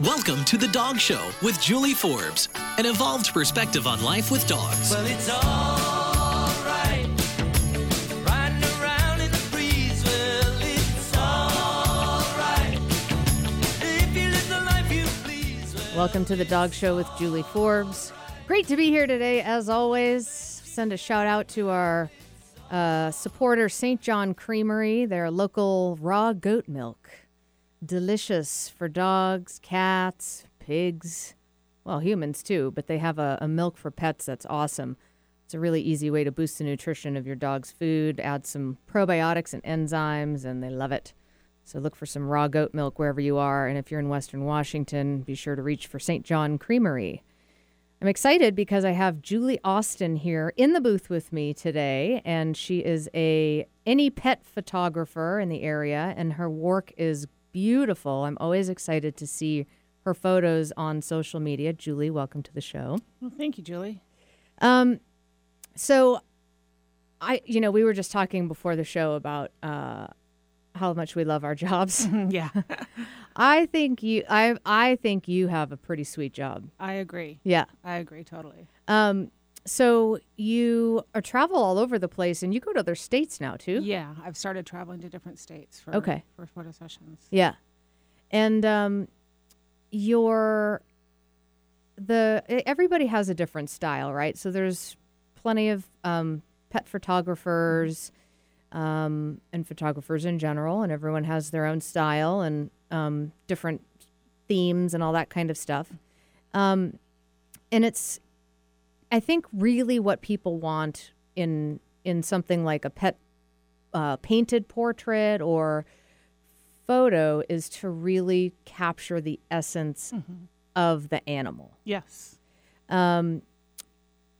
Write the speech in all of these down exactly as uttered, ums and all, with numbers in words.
Welcome to The Dog Show with Julie Forbes, an evolved perspective on life with dogs. Well, it's all right, riding around in the breeze. Well, it's all right, if you live the life you please. Well, welcome to The Dog Show with Julie Forbes. Great to be here today, as always. Send a shout out to our uh, supporter, Saint John Creamery, their local raw goat milk. Delicious for dogs, cats, pigs, well, humans too, but they have a, a milk for pets that's awesome. It's a really easy way to boost the nutrition of your dog's food, add some probiotics and enzymes, and they love it. So look for some raw goat milk wherever you are, and if you're in Western Washington, be sure to reach for Saint John Creamery. I'm excited because I have Julie Austin here in the booth with me today, and she is a any pet photographer in the area, and her work is beautiful. I'm always excited to see her photos on social media. Julie, welcome to the show. Well, thank you, Julie. Um, so, I, you know, we were just talking before the show about uh, how much we love our jobs. Yeah, I think you, I, I think you have a pretty sweet job. I agree. Yeah, I agree totally. Um, so you are travel all over the place, and you go to other states now too. Yeah, I've started traveling to different states for okay. for photo sessions. Yeah, and um, your the everybody has a different style, right? So there's plenty of um, pet photographers um, and photographers in general, and everyone has their own style and um, different themes and all that kind of stuff. Um, and it's. I think really what people want in in something like a pet uh, painted portrait or photo is to really capture the essence mm-hmm. of the animal. Yes. Um,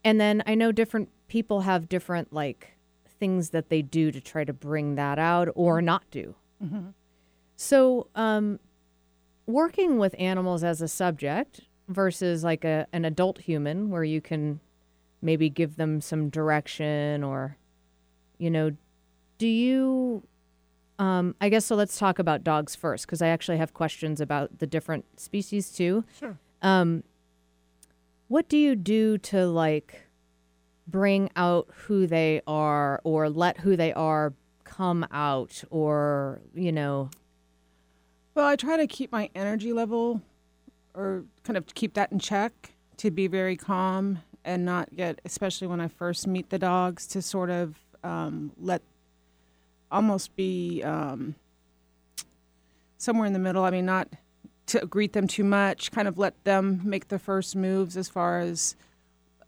and then I know different people have different like things that they do to try to bring that out or not do. Mm-hmm. So um, working with animals as a subject versus like a an adult human where you can maybe give them some direction or, you know, do you, um, I guess, so let's talk about dogs first because I actually have questions about the different species too. Sure. Um, what do you do to like bring out who they are or let who they are come out or, you know? Well, I try to keep my energy level or kind of keep that in check, to be very calm and not get, especially when I first meet the dogs, to sort of um, let almost be um, somewhere in the middle. I mean, not to greet them too much, kind of let them make the first moves as far as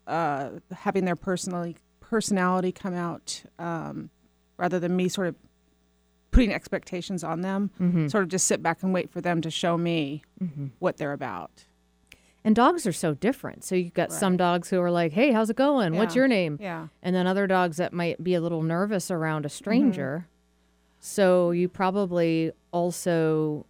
uh, having their personality, personality come out um, rather than me sort of putting expectations on them, mm-hmm. sort of just sit back and wait for them to show me mm-hmm. what they're about. And dogs are so different. So you've got right. some dogs who are like, hey, how's it going? Yeah. What's your name? Yeah. And then other dogs that might be a little nervous around a stranger. Mm-hmm. So you probably also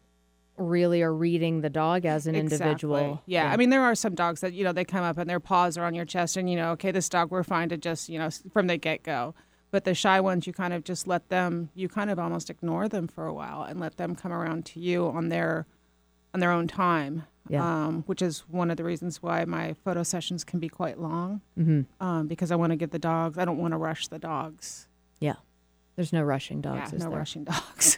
really are reading the dog as an exactly. individual. Yeah. yeah. I mean, there are some dogs that, you know, they come up and their paws are on your chest and, you know, okay, this dog, we're fine to just, you know, from the get-go. But the shy ones, you kind of just let them, you kind of almost ignore them for a while and let them come around to you on their on their own time, yeah. um, which is one of the reasons why my photo sessions can be quite long, mm-hmm. um, because I want to give the dogs, I don't want to rush the dogs. Yeah, there's no rushing dogs, yeah, is no there? rushing dogs.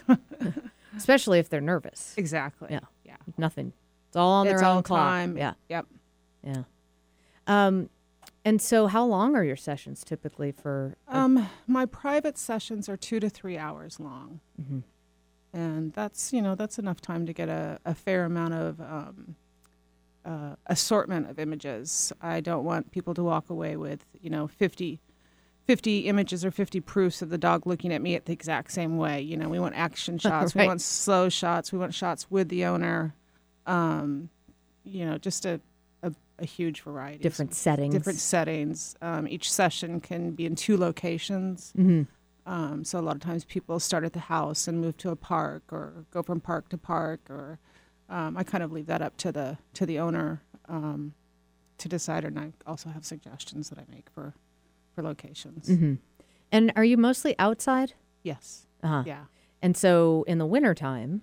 Especially if they're nervous. Exactly. Yeah, yeah. Nothing. It's all on their it's own all clock. Time. Yeah. Yep. Yeah. Um. And so how long are your sessions typically for? A- um, my private sessions are two to three hours long. Mm-hmm. And that's, you know, that's enough time to get a, a fair amount of um, uh, assortment of images. I don't want people to walk away with, you know, fifty, fifty images or fifty proofs of the dog looking at me at the exact same way. You know, we want action shots. Right. We want slow shots. We want shots with the owner. Um, you know, just a... a huge variety. Different settings. Different settings. Um, each session can be in two locations. Mm-hmm. Um, so a lot of times people start at the house and move to a park or go from park to park. Or um, I kind of leave that up to the to the owner um, to decide. And I also have suggestions that I make for, for locations. Mm-hmm. And are you mostly outside? Yes. Uh-huh. Yeah. And so in the wintertime...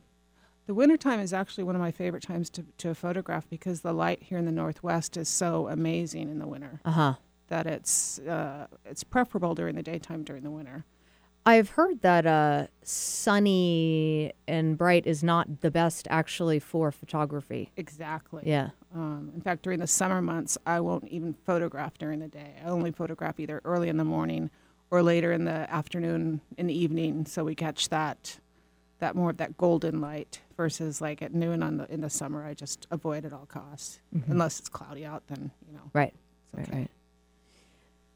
The wintertime is actually one of my favorite times to, to photograph because the light here in the Northwest is so amazing in the winter uh-huh. that it's uh, it's preferable during the daytime during the winter. I've heard that uh, sunny and bright is not the best actually for photography. Exactly. Yeah. Um, in fact, during the summer months, I won't even photograph during the day. I only photograph either early in the morning or later in the afternoon and evening, so we catch that that more of that golden light versus like at noon on the in the summer. I just avoid at all costs, mm-hmm. unless it's cloudy out. Then you know. Right. It's okay. Right, right.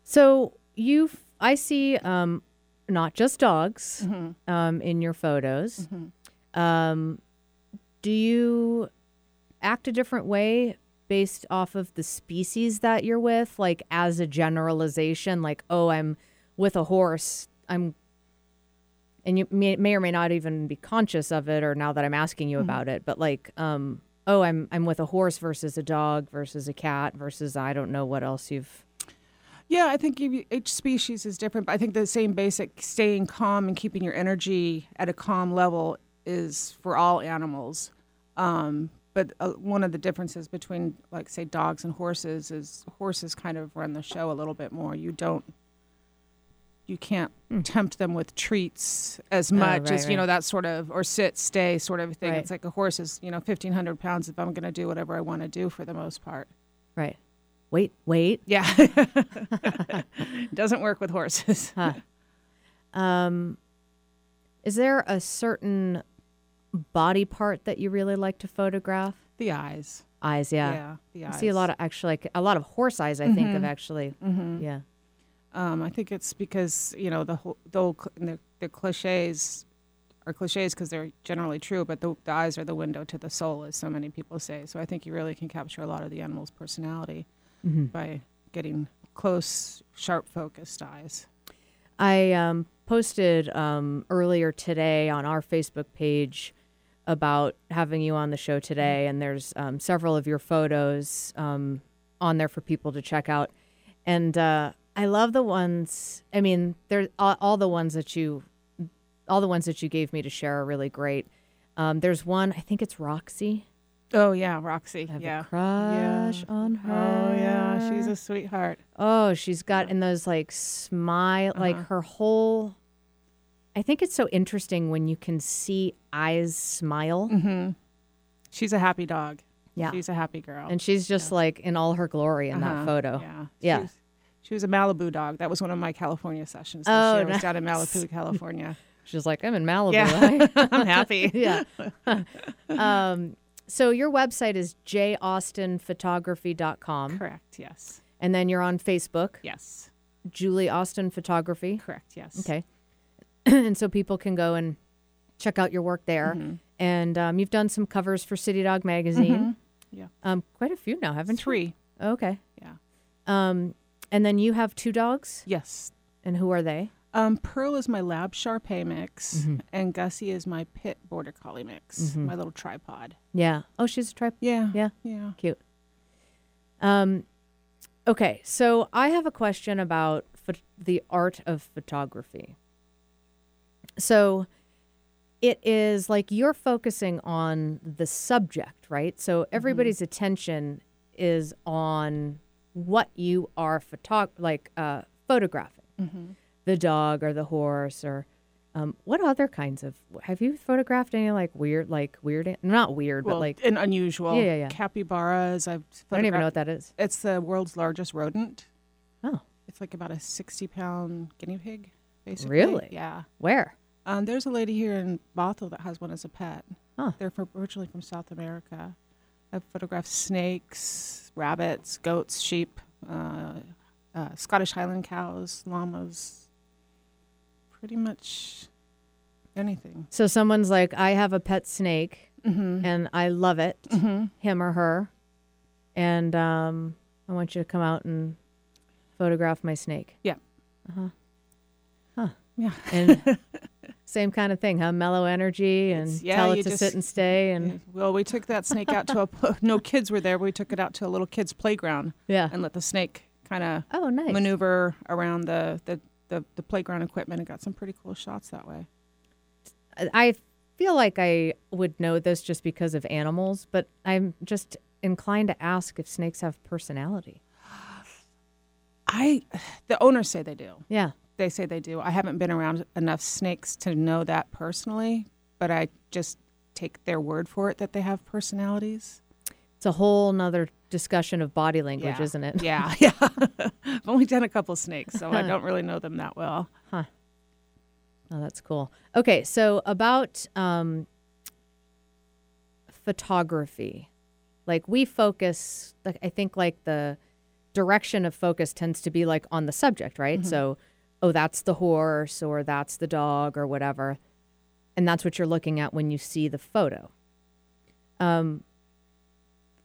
So you, I see. Um, Not just dogs mm-hmm. um, in your photos. Mm-hmm. Um, do you act a different way based off of the species that you're with? Like as a generalization, like, oh, I'm with a horse. I'm, and you may, may or may not even be conscious of it or now that I'm asking you mm-hmm. about it, but like, um, oh, I'm, I'm with a horse versus a dog versus a cat versus I don't know what else you've. Yeah, I think each species is different, but I think the same basic staying calm and keeping your energy at a calm level is for all animals. Um, but uh, one of the differences between, like, say, dogs and horses is horses kind of run the show a little bit more. You don't, you can't mm. tempt them with treats as much oh, right, as, you right. know, that sort of, or sit, stay sort of thing. Right. It's like a horse is, you know, fifteen hundred pounds if I'm going to do whatever I want to do for the most part. Right. Wait, wait. Yeah. Doesn't work with horses. Huh. Um, is there a certain body part that you really like to photograph? The eyes. Eyes, yeah. Yeah, the eyes. I see a lot of, actually, like, a lot of horse eyes, I mm-hmm. think, of actually, mm-hmm. yeah. Um, I think it's because, you know, the whole, the, whole cl- the, the cliches are cliches because they're generally true, but the, the eyes are the window to the soul, as so many people say. So I think you really can capture a lot of the animal's personality. Mm-hmm. By getting close, sharp, focused eyes. I um, posted um, earlier today on our Facebook page about having you on the show today, and there's um, several of your photos um, on there for people to check out. And uh, I love the ones. I mean, there's all, all the ones that you, all the ones that you gave me to share are really great. Um, there's one, I think it's Roxy. Oh, yeah, Roxy. I have yeah. a crush yeah. on her. Oh, yeah, she's a sweetheart. Oh, she's got yeah. in those, like, smile, uh-huh. like, her whole... I think it's so interesting when you can see eyes smile. Mm-hmm. She's a happy dog. Yeah. She's a happy girl. And she's just, yeah. like, in all her glory in uh-huh. that photo. Yeah. Yeah. She was, she was a Malibu dog. That was one of my California sessions. Oh, she nice. was down in Malibu, California. She's like, I'm in Malibu. Yeah. I- I'm happy. Yeah. um... So your website is j austin photography dot com. Correct, yes. And then you're on Facebook. Yes. Julie Austin Photography. Correct, yes. Okay. And so people can go and check out your work there. Mm-hmm. And um, you've done some covers for City Dog Magazine. Mm-hmm. Yeah. Um, quite a few now, haven't Three. you? Three. Okay. Yeah. Um, and then you have two dogs? Yes. And who are they? Um, Pearl is my lab Sharpay mix, mm-hmm. and Gussie is my pit border collie mix, mm-hmm. my little tripod. Yeah. Oh, she's a tripod? Yeah. Yeah. Yeah. Cute. Um, okay, so I have a question about ph- the art of photography. So it is like you're focusing on the subject, right? So everybody's mm-hmm. attention is on what you are photog- like uh, photographing. Mm-hmm. The dog or the horse or um, what other kinds of, have you photographed any like weird, like weird, not weird, well, but like. And unusual. Yeah, yeah, yeah. Capybaras. I've I don't even know what that is. It's the world's largest rodent. Oh. It's like about a sixty pound guinea pig, basically. Really? Yeah. Where? Um, there's a lady here in Bothell that has one as a pet. Huh. They're from, originally from South America. I've photographed snakes, rabbits, goats, sheep, uh, uh, Scottish Highland cows, llamas. Pretty much anything. So someone's like, I have a pet snake, mm-hmm. and I love it, mm-hmm. him or her, and um, I want you to come out and photograph my snake. Yeah. Uh-huh. Huh. Yeah. And same kind of thing, huh? Mellow energy and yeah, tell it to just, sit and stay. And well, we took that snake out to a, no kids were there, but we took it out to a little kid's playground yeah. and let the snake kind of oh, nice. maneuver around the the The, the playground equipment and got some pretty cool shots that way. I feel like I would know this just because of animals, but I'm just inclined to ask if snakes have personality. I, the owners say they do. Yeah. They say they do. I haven't been around enough snakes to know that personally, but I just take their word for it that they have personalities. It's a whole nother discussion of body language, yeah. Isn't it? Yeah, yeah. I've only done a couple snakes, so I don't really know them that well. Huh. Oh, that's cool. Okay, so about um, photography, like we focus, like I think like the direction of focus tends to be like on the subject, right? Mm-hmm. So, oh, that's the horse or that's the dog or whatever. And that's what you're looking at when you see the photo. Um,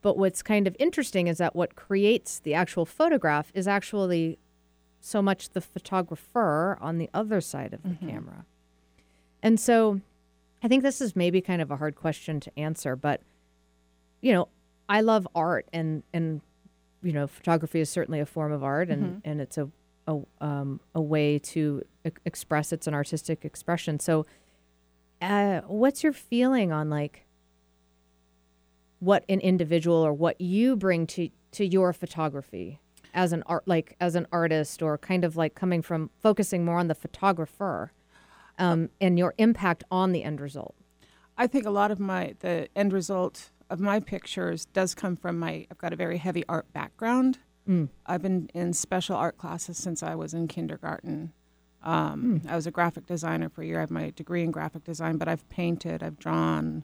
but what's kind of interesting is that what creates the actual photograph is actually so much the photographer on the other side of the mm-hmm. camera. And so I think this is maybe kind of a hard question to answer, but, you know, I love art and, and you know, photography is certainly a form of art and, mm-hmm. and it's a, a, um, a way to e- express, it's an artistic expression. So Uh, what's your feeling on like what an individual or what you bring to, to your photography as an art, like as an artist, or kind of like coming from focusing more on the photographer um, and your impact on the end result? I think a lot of my, the end result of my pictures does come from my, I've got a very heavy art background. Mm. I've been in special art classes since I was in kindergarten. Um, mm. I was a graphic designer for a year. I have my degree in graphic design, but I've painted, I've drawn,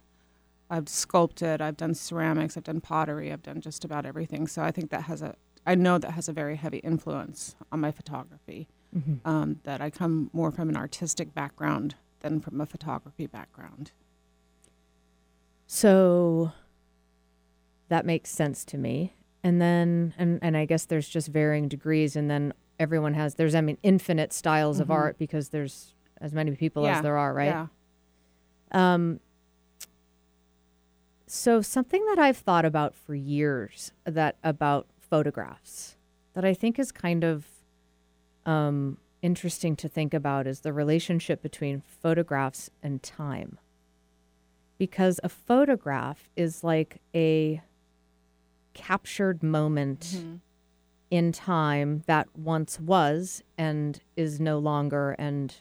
I've sculpted, I've done ceramics, I've done pottery, I've done just about everything. So I think that has a, I know that has a very heavy influence on my photography, mm-hmm. um, that I come more from an artistic background than from a photography background. So that makes sense to me. And then, and, and I guess there's just varying degrees, and then everyone has, there's, I mean, infinite styles mm-hmm. of art because there's as many people yeah. as there are, right? Yeah. Um, so something that I've thought about for years that about photographs that I think is kind of um, interesting to think about is the relationship between photographs and time. Because a photograph is like a captured moment mm-hmm. in time that once was and is no longer, and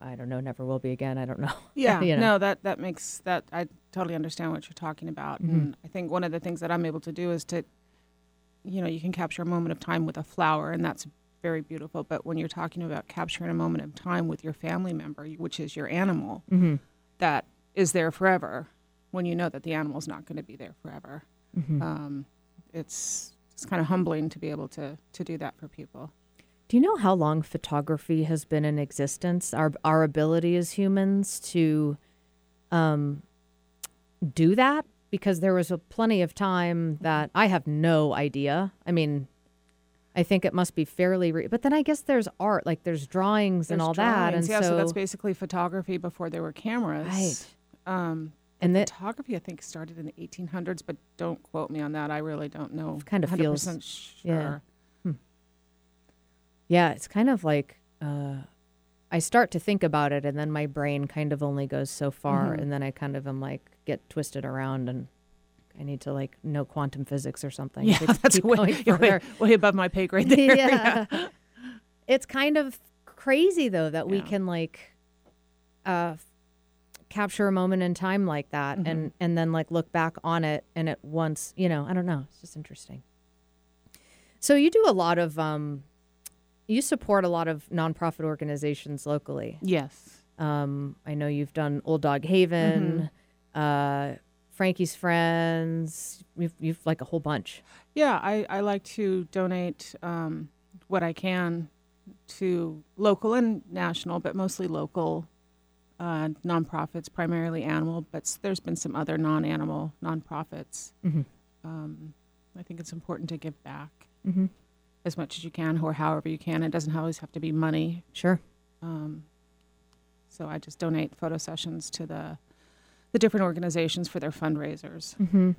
I don't know, never will be again. I don't know. Yeah, you know. No, that, that makes that, I totally understand what you're talking about. Mm-hmm. And I think one of the things that I'm able to do is to, you know, you can capture a moment of time with a flower, and that's very beautiful. But when you're talking about capturing a moment of time with your family member, which is your animal, mm-hmm. that is there forever, when you know that the animal's not going to be there forever, mm-hmm. um, it's... It's kind of humbling to be able to to do that for people. Do you know how long photography has been in existence? Our our ability as humans to um, do that? Because there was a plenty of time that I have no idea. I mean, I think it must be fairly... Re- but then I guess there's art, like there's drawings there's and all drawings, that. And yeah, so, so that's basically photography before there were cameras. Right. Um And that photography, I think, started in the eighteen hundreds, but don't quote me on that. I really don't know. Kind of feels sure. Yeah. Hmm. Yeah, it's kind of like uh, I start to think about it, and then my brain kind of only goes so far, mm-hmm. and then I kind of am like get twisted around, and I need to like know quantum physics or something. Yeah, to that's way, way, way above my pay grade. There. yeah. yeah, it's kind of crazy though that yeah. we can like. Uh, capture a moment in time like that mm-hmm. and and then like look back on it and at once, you know, I don't know, it's just interesting. So you do a lot of um you support a lot of nonprofit organizations locally. Yes. Um I know you've done Old Dog Haven, mm-hmm. uh Frankie's Friends, you've, you've like a whole bunch. Yeah, I I like to donate um what I can to local and national, but mostly local Uh, nonprofits, primarily animal, but there's been some other non-animal nonprofits. Mm-hmm. Um, I think it's important to give back mm-hmm. as much as you can, or however you can. It doesn't always have to be money. Sure. Um, so I just donate photo sessions to the the different organizations for their fundraisers. Mm-hmm.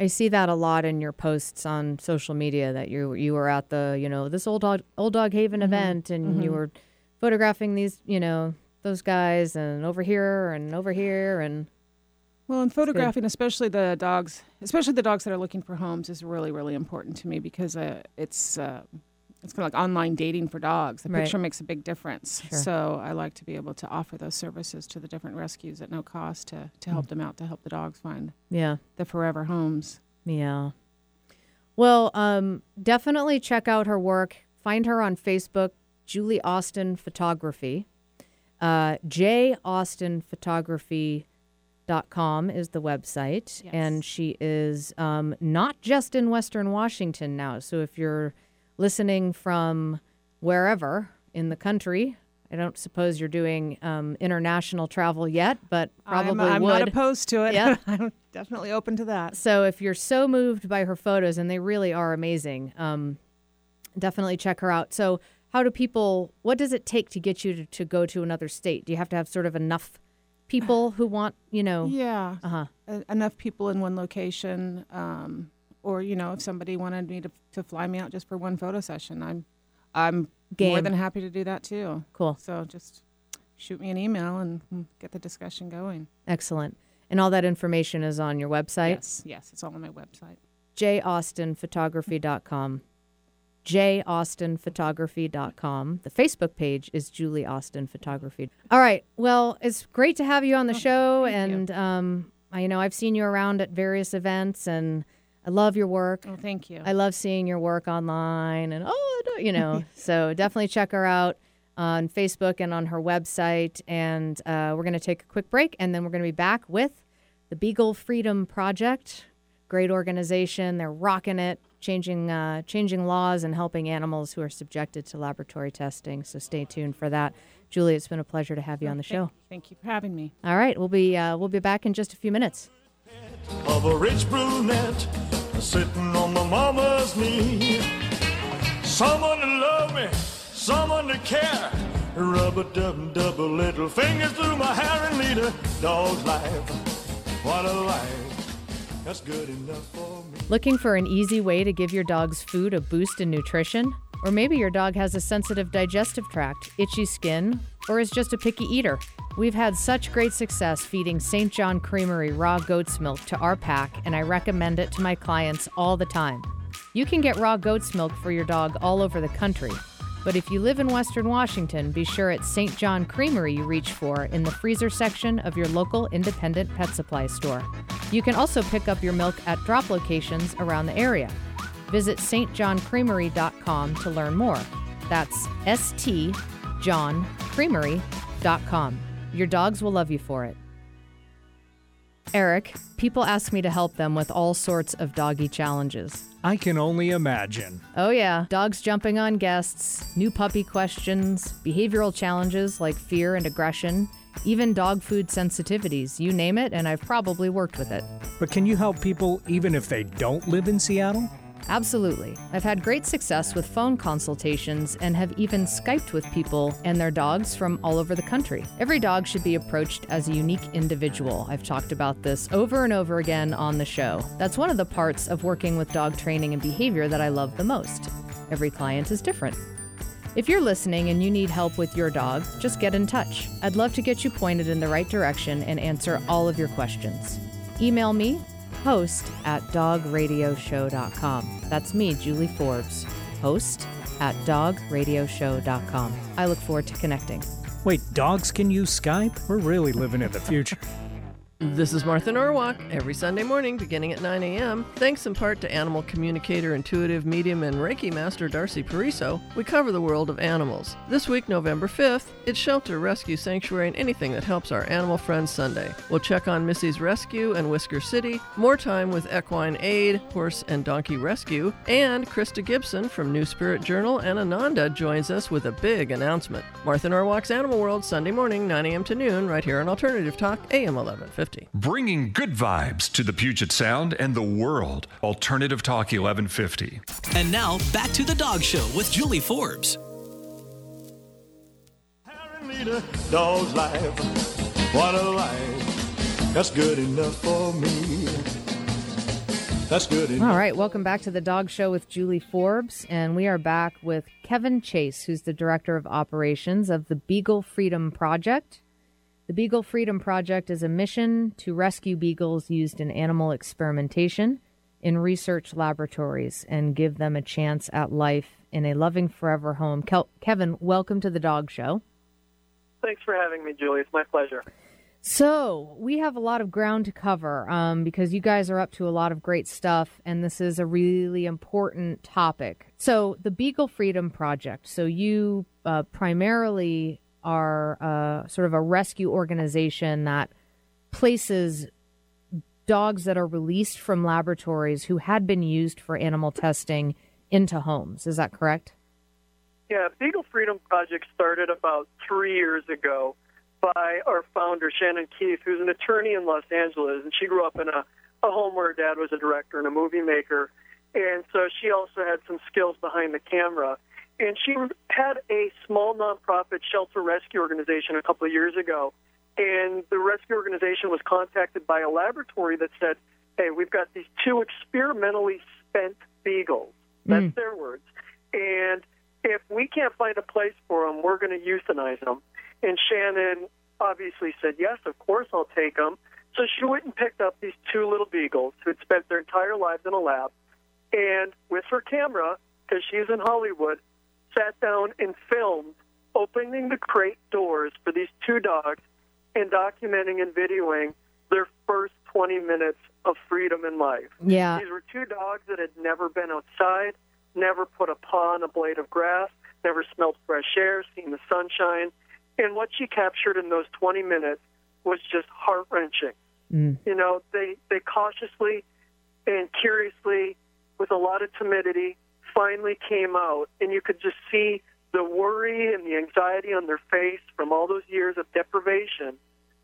I see that a lot in your posts on social media that you you were at the you know this old dog, Old Dog Haven mm-hmm. event and mm-hmm. you were photographing these you know. those guys and over here and over here. And well, and photographing, especially the dogs, especially the dogs that are looking for homes, is really, really important to me because uh, it's uh, it's kind of like online dating for dogs. The picture right. makes a big difference. Sure. So I like to be able to offer those services to the different rescues at no cost to, to help mm. them out, to help the dogs find yeah. the forever homes. Yeah. Well, um, definitely check out her work. Find her on Facebook, Julie Austin Photography. Uh, J. Austin Photography. Dot com is the website, yes. and she is um, not just in Western Washington now. So if you're listening from wherever in the country, I don't suppose you're doing um, international travel yet, but probably I'm, I'm would. I'm not opposed to it. Yeah. I'm definitely open to that. So if you're so moved by her photos, and they really are amazing, um, definitely check her out. So how do people, what does it take to get you to, to go to another state? Do you have to have sort of enough people who want, you know, yeah, uh-huh. enough people in one location, um, or you know, if somebody wanted me to, to fly me out just for one photo session, I'm, I'm Game. more than happy to do that too. Cool. So just shoot me an email and get the discussion going. Excellent. And all that information is on your website. Yes, yes, it's all on my website. J Austin Photography dot com. J Austin Photography dot com. The Facebook page is Julie Austin Photography. All right. Well, it's great to have you on the show. Oh, and, you. Um, I, you know, I've seen you around at various events, and I love your work. Oh, thank you. I love seeing your work online. And, oh, you know, so definitely check her out on Facebook and on her website. And uh, we're going to take a quick break, and then we're going to be back with the Beagle Freedom Project. Great organization. They're rocking it. Changing uh, changing laws and helping animals who are subjected to laboratory testing. So stay tuned for that. Julie, it's been a pleasure to have you on the show. Thank you for having me. All right, we'll be uh, we'll be back in just a few minutes. Of a rich brunette sitting on my mama's knee. Someone to love me, someone to care. Rub a dub dub little fingers through my hair and lead a dog's life. What a life. That's good enough for me. Looking for an easy way to give your dog's food a boost in nutrition? Or maybe your dog has a sensitive digestive tract, itchy skin, or is just a picky eater. We've had such great success feeding Saint John Creamery raw goat's milk to our pack, and I recommend it to my clients all the time. You can get raw goat's milk for your dog all over the country. But if you live in Western Washington, be sure it's Saint John Creamery you reach for in the freezer section of your local independent pet supply store. You can also pick up your milk at drop locations around the area. Visit st john creamery dot com to learn more. That's S T John Creamery dot com. Your dogs will love you for it. Eric, people ask me to help them with all sorts of doggy challenges. I can only imagine. Oh yeah, dogs jumping on guests, new puppy questions, behavioral challenges like fear and aggression, even dog food sensitivities, you name it, and I've probably worked with it. But can you help people even if they don't live in Seattle? Absolutely. I've had great success with phone consultations and have even Skyped with people and their dogs from all over the country. Every dog should be approached as a unique individual. I've talked about this over and over again on the show. That's one of the parts of working with dog training and behavior that I love the most. Every client is different. If you're listening and you need help with your dog, just get in touch. I'd love to get you pointed in the right direction and answer all of your questions. Email me. Host at dog radio show dot com. That's me, Julie Forbes. Host at dog radio show dot com. I look forward to connecting. Wait, dogs can use Skype? We're really living in the future. This is Martha Norwalk, every Sunday morning beginning at nine a.m. Thanks in part to animal communicator, intuitive medium, and Reiki master Darcy Pariso, we cover the world of animals. This week, November fifth, it's Shelter, Rescue, Sanctuary, and anything that helps our animal friends Sunday. We'll check on Missy's Rescue and Whisker City, more time with Equine Aid, Horse and Donkey Rescue, and Krista Gibson from New Spirit Journal and Ananda joins us with a big announcement. Martha Norwalk's Animal World, Sunday morning, nine a.m. to noon, right here on Alternative Talk, A M eleven fifty. Bringing good vibes to the Puget Sound and the world. Alternative Talk eleven fifty. And now, back to The Dog Show with Julie Forbes. Dog's life. What a life. That's good enough for me. That's good. All right. Welcome back to The Dog Show with Julie Forbes. And we are back with Kevin Chase, who's the director of operations of the Beagle Freedom Project. The Beagle Freedom Project is a mission to rescue beagles used in animal experimentation in research laboratories and give them a chance at life in a loving forever home. Kel- Kevin, welcome to The Dog Show. Thanks for having me, Julie. It's my pleasure. So we have a lot of ground to cover um, because you guys are up to a lot of great stuff, and this is a really important topic. So the Beagle Freedom Project, so you uh, primarily are uh, sort of a rescue organization that places dogs that are released from laboratories who had been used for animal testing into homes. Is that correct? Yeah, Beagle Freedom Project started about three years ago by our founder, Shannon Keith, who's an attorney in Los Angeles, and she grew up in a, a home where her dad was a director and a movie maker, and so she also had some skills behind the camera. And she had a small nonprofit shelter rescue organization a couple of years ago, and the rescue organization was contacted by a laboratory that said, hey, we've got these two experimentally spent beagles. That's mm. their words. And if we can't find a place for them, we're going to euthanize them. And Shannon obviously said, yes, of course I'll take them. So she went and picked up these two little beagles who had spent their entire lives in a lab, and with her camera, because she's in Hollywood, sat down and filmed opening the crate doors for these two dogs and documenting and videoing their first twenty minutes of freedom in life. Yeah. These were two dogs that had never been outside, never put a paw on a blade of grass, never smelled fresh air, seen the sunshine. And what she captured in those twenty minutes was just heart-wrenching. Mm. You know, they, they cautiously and curiously, with a lot of timidity, finally came out. And you could just see the worry and the anxiety on their face from all those years of deprivation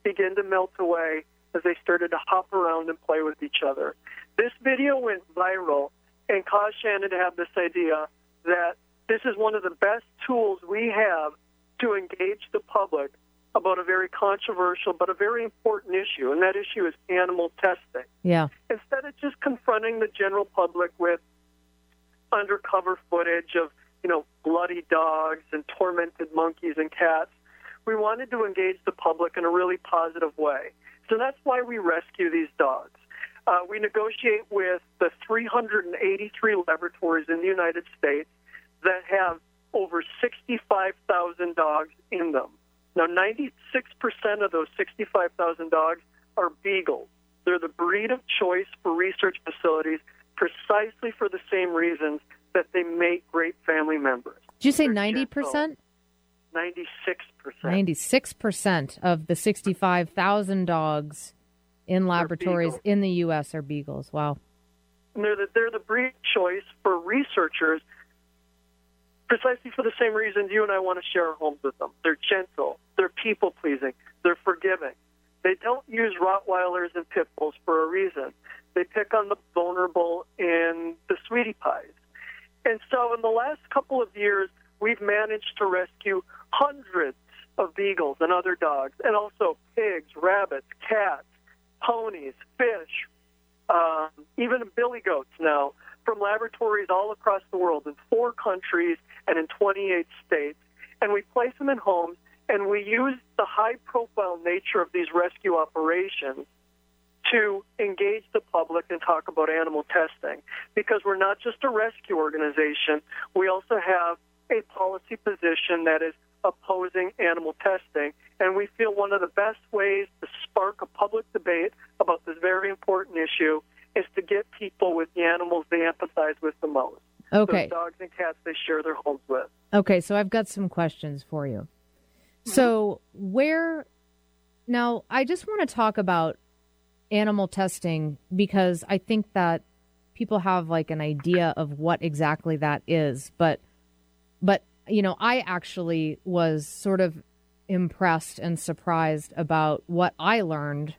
begin to melt away as they started to hop around and play with each other. This video went viral and caused Shannon to have this idea that this is one of the best tools we have to engage the public about a very controversial but a very important issue, and that issue is animal testing. Yeah. Instead of just confronting the general public with undercover footage of, you know, bloody dogs and tormented monkeys and cats, we wanted to engage the public in a really positive way. So that's why we rescue these dogs. Uh, we negotiate with the three hundred eighty-three laboratories in the United States that have over sixty-five thousand dogs in them. Now, ninety-six percent of those sixty-five thousand dogs are beagles. They're the breed of choice for research facilities precisely for the same reasons that they make great family members. Did you say They're ninety percent? ninety-six percent. ninety-six percent of the sixty-five thousand dogs in laboratories in the U S are beagles. Wow. And they're the, they're the breed choice for researchers precisely for the same reason you and I want to share our homes with them. They're gentle. They're people-pleasing. They're forgiving. They don't use Rottweilers and Pit Bulls for a reason. They pick on the vulnerable and the sweetie pies. And so in the last couple of years, we've managed to rescue hundreds of beagles and other dogs, and also pigs, rabbits, cats, ponies, fish, um, even billy goats now, from laboratories all across the world in four countries and in twenty-eight states. And we place them in homes, and we use the high-profile nature of these rescue operations to engage the public and talk about animal testing, because we're not just a rescue organization. We also have a policy position that is opposing animal testing, and we feel one of the best ways to spark a public debate about this very important issue is to get people with the animals they empathize with the most. Okay. So dogs and cats they share their homes with. Okay, so I've got some questions for you. So where... Now, I just want to talk about animal testing because I think that people have like an idea of what exactly that is. But, but you know, I actually was sort of impressed and surprised about what I learned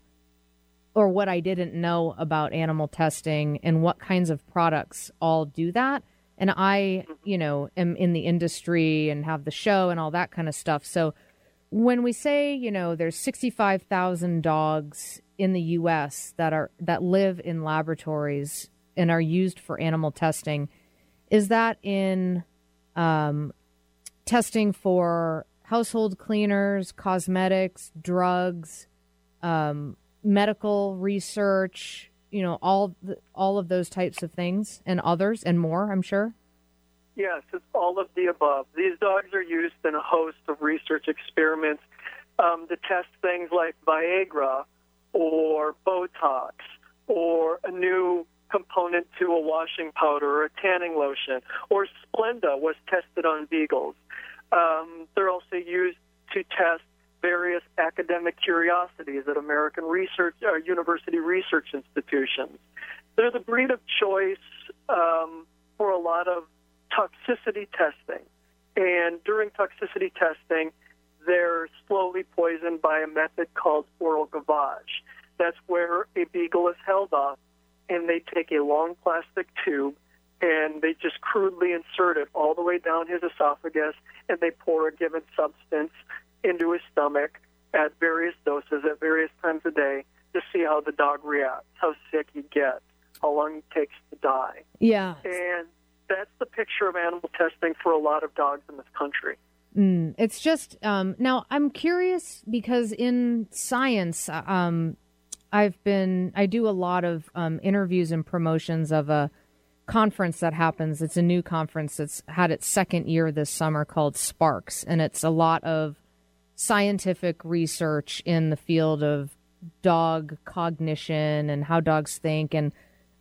or what I didn't know about animal testing and what kinds of products all do that. And I, you know, am in the industry and have the show and all that kind of stuff. So when we say, you know, there's sixty-five thousand dogs in the U S that are that live in laboratories and are used for animal testing, is that in um, testing for household cleaners, cosmetics, drugs, um, medical research, you know, all the, all of those types of things and others and more, I'm sure? Yes, it's all of the above. These dogs are used in a host of research experiments um, to test things like Viagra or Botox or a new component to a washing powder or a tanning lotion, or Splenda was tested on beagles. Um, they're also used to test various academic curiosities at American research or university research institutions. They're the breed of choice um, for a lot of toxicity testing, and during toxicity testing, they're slowly poisoned by a method called oral gavage. That's where a beagle is held up, and they take a long plastic tube, and they just crudely insert it all the way down his esophagus, and they pour a given substance into his stomach at various doses at various times a day to see how the dog reacts, how sick he gets, how long it takes to die. Yeah. And that's the picture of animal testing for a lot of dogs in this country. Mm, it's just, um, now I'm curious because in science, um, I've been, I do a lot of um, interviews and promotions of a conference that happens. It's a new conference that's had its second year this summer called Sparks. And it's a lot of scientific research in the field of dog cognition and how dogs think. And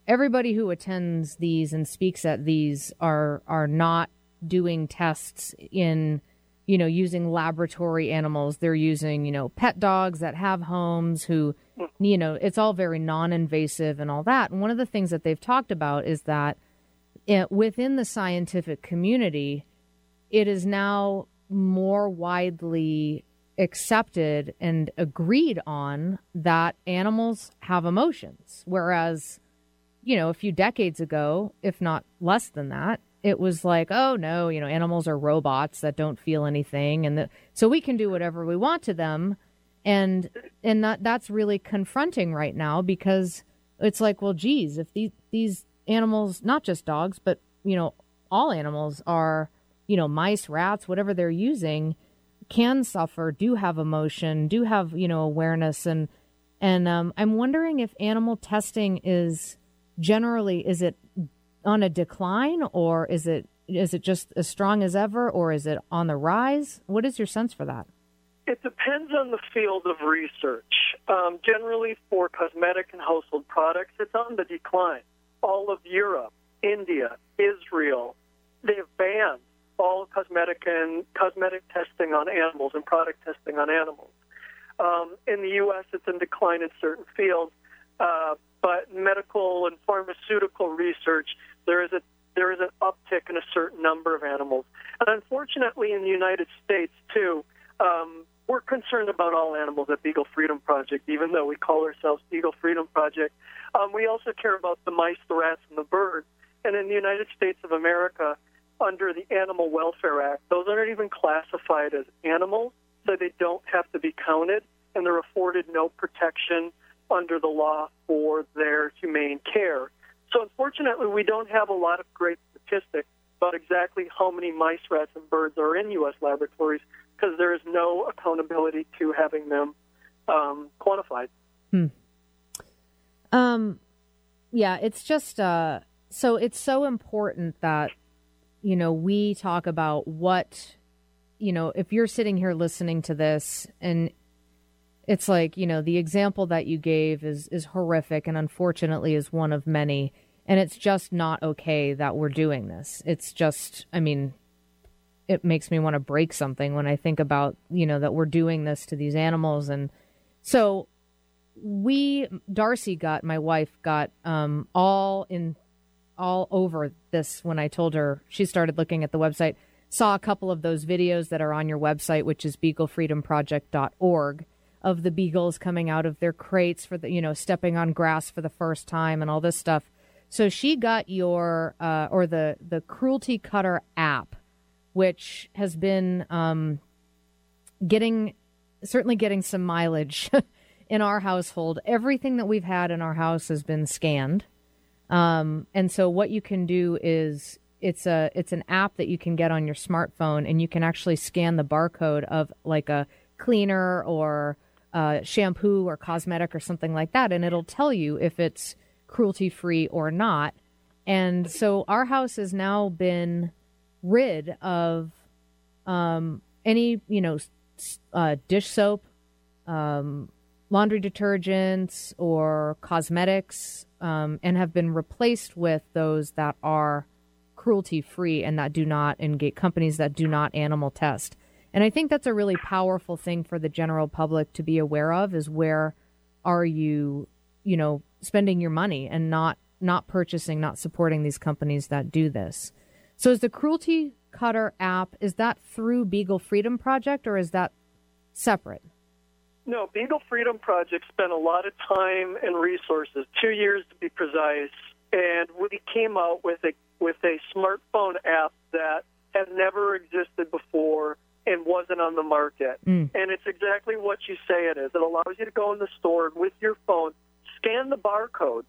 everybody who attends these and speaks at these are are not doing tests in, you know, using laboratory animals. They're using, you know, pet dogs that have homes who, you know, it's all very non-invasive and all that. And one of the things that they've talked about is that it, within the scientific community, it is now more widely accepted and agreed on that animals have emotions, whereas, you know, a few decades ago, if not less than that, it was like, oh, no, you know, animals are robots that don't feel anything. And the, so we can do whatever we want to them. And and that, that's really confronting right now, because it's like, well, geez, if these, these animals, not just dogs, but, you know, all animals are, you know, mice, rats, whatever they're using, can suffer, do have emotion, do have, you know, awareness. And, and um, I'm wondering if animal testing is... generally, is it on a decline, or is it is it just as strong as ever, or is it on the rise? What is your sense for that? It depends on the field of research. Um, generally, for cosmetic and household products, it's on the decline. All of Europe, India, Israel, they've banned all cosmetic and cosmetic testing on animals and product testing on animals. Um, in the U S, it's in decline in certain fields. Uh, But medical and pharmaceutical research, there is a there is an uptick in a certain number of animals, and unfortunately, in the United States too, um, we're concerned about all animals at Beagle Freedom Project. Even though we call ourselves Beagle Freedom Project, um, we also care about the mice, the rats, and the birds. And in the United States of America, under the Animal Welfare Act, those aren't even classified as animals, so they don't have to be counted, and they're afforded no protection under the law for their humane care. So unfortunately, we don't have a lot of great statistics about exactly how many mice, rats, and birds are in U S laboratories, because there is no accountability to having them um, quantified. Hmm. Um, yeah, it's just, uh, so it's so important that, you know, we talk about what, you know, if you're sitting here listening to this and it's like, you know, the example that you gave is, is horrific and unfortunately is one of many. And it's just not okay that we're doing this. It's just, I mean, it makes me want to break something when I think about, you know, that we're doing this to these animals. And so we, Darcy got, my wife got um, all in, all over this when I told her. She started looking at the website, saw a couple of those videos that are on your website, which is beagle freedom project dot org. Of the beagles coming out of their crates for the, you know, stepping on grass for the first time and all this stuff. So she got your, uh, or the, the Cruelty Cutter app, which has been um, getting, certainly getting some mileage in our household. Everything that we've had in our house has been scanned. Um, and so what you can do is it's a it's an app that you can get on your smartphone, and you can actually scan the barcode of like a cleaner or uh, shampoo or cosmetic or something like that, and it'll tell you if it's cruelty free or not. And so our house has now been rid of um, any, you know, uh, dish soap, um, laundry detergents, or cosmetics, um, and have been replaced with those that are cruelty free and that do not engage companies that do not animal test. And I think that's a really powerful thing for the general public to be aware of, is where are you, you know, spending your money and not not purchasing, not supporting these companies that do this. So is the Cruelty Cutter app, is that through Beagle Freedom Project, or is that separate? No, Beagle Freedom Project spent a lot of time and resources, two years to be precise, and we came out with a with a smartphone app that had never existed before and wasn't on the market. Mm. And it's exactly what you say it is. It allows you to go in the store and with your phone, scan the barcode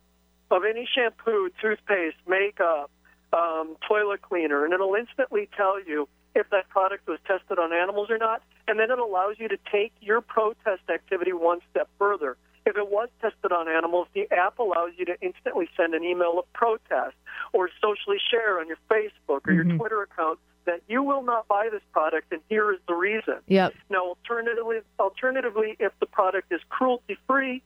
of any shampoo, toothpaste, makeup, um, toilet cleaner, and it'll instantly tell you if that product was tested on animals or not, and then it allows you to take your protest activity one step further. If it was tested on animals, the app allows you to instantly send an email of protest or socially share on your Facebook or your mm-hmm. Twitter account that you will not buy this product, and here is the reason. Yep. Now, alternatively, alternatively, if the product is cruelty-free,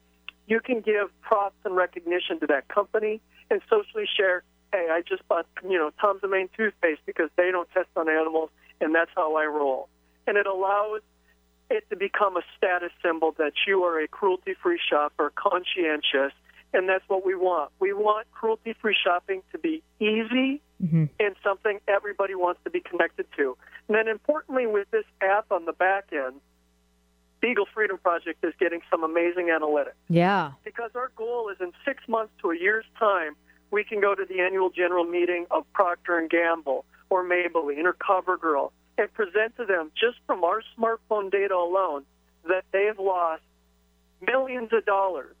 you can give props and recognition to that company and socially share, hey, I just bought, you know, Tom's of Maine toothpaste because they don't test on animals, and that's how I roll. And it allows it to become a status symbol that you are a cruelty-free shopper, conscientious, and that's what we want. We want cruelty-free shopping to be easy mm-hmm. and something everybody wants to be connected to. And then importantly, with this app on the back end, Beagle Freedom Project is getting some amazing analytics. Yeah. Because our goal is in six months to a year's time, we can go to the annual general meeting of Procter and Gamble or Maybelline or CoverGirl and present to them, just from our smartphone data alone, that they've lost millions of dollars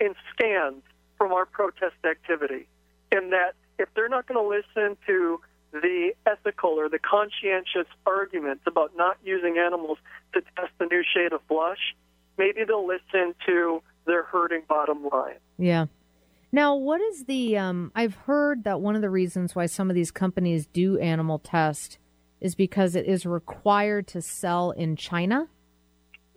in scans from our protest activity. And that if they're not going to listen to the ethical or the conscientious arguments about not using animals to test the new shade of blush, maybe they'll listen to their hurting bottom line. Yeah. Now, what is the, um, I've heard that one of the reasons why some of these companies do animal test is because it is required to sell in China?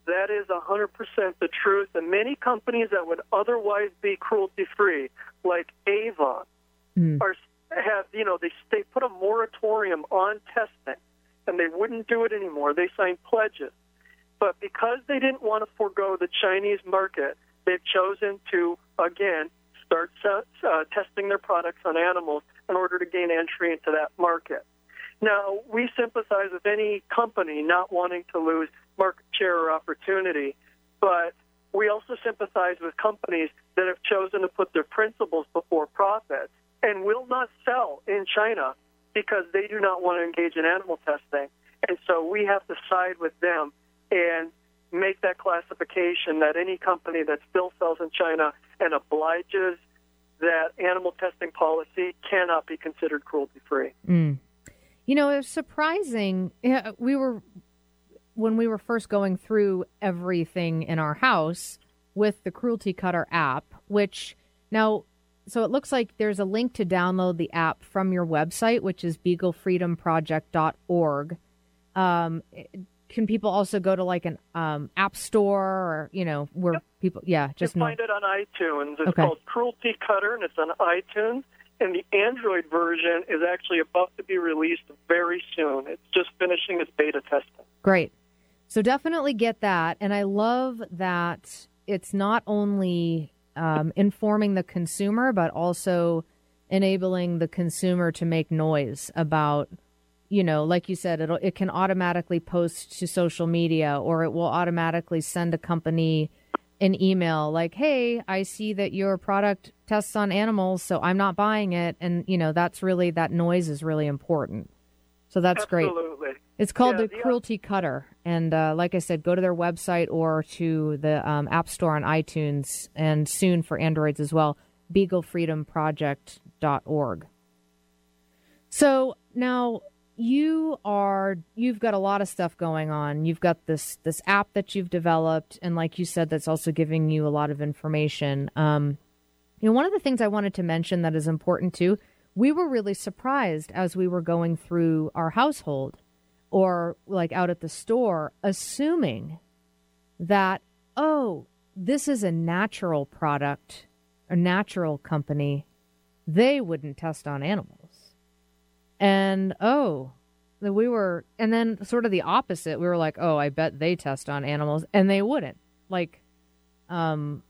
That is one hundred percent the truth. And many companies that would otherwise be cruelty-free, like Avon, mm. are have, you know, they they put a moratorium on testing, and they wouldn't do it anymore. They signed pledges. But because they didn't want to forego the Chinese market, they've chosen to, again, start uh, testing their products on animals in order to gain entry into that market. Now, we sympathize with any company not wanting to lose market share or opportunity, but we also sympathize with companies that have chosen to put their principles before profits and will not sell in China because they do not want to engage in animal testing. And so we have to side with them and make that classification that any company that still sells in China and obliges that animal testing policy cannot be considered cruelty-free. Mm. You know, it's surprising. We were, when we were first going through everything in our house with the Cruelty Cutter app, which now... So it looks like there's a link to download the app from your website, which is beagle freedom project dot org. Um, can people also go to like an um, app store or, you know, where yep. people, yeah, just you find know. it on iTunes. It's okay. Called Cruelty Cutter, and it's on iTunes. And the Android version is actually about to be released very soon. It's just finishing its beta testing. Great. So definitely get that. And I love that it's not only... Um, informing the consumer, but also enabling the consumer to make noise about, you know, like you said, it'll, it can automatically post to social media, or it will automatically send a company an email like, hey, I see that your product tests on animals, so I'm not buying it. And, you know, that's really, that noise is really important. So that's Absolutely. great. It's called yeah, the, the Cruelty Cutter. And uh, like I said, go to their website or to the um, App Store on iTunes, and soon for Androids as well. beagle freedom project dot org. So now you are, you've got a lot of stuff going on. You've got this, this app that you've developed. And like you said, that's also giving you a lot of information. Um, you know, one of the things I wanted to mention that is important too, we were really surprised as we were going through our household or like out at the store, assuming that, oh, this is a natural product, a natural company. They wouldn't test on animals. And, oh, we were, and then sort of the opposite. We were like, oh, I bet they test on animals, and they wouldn't. Like, um,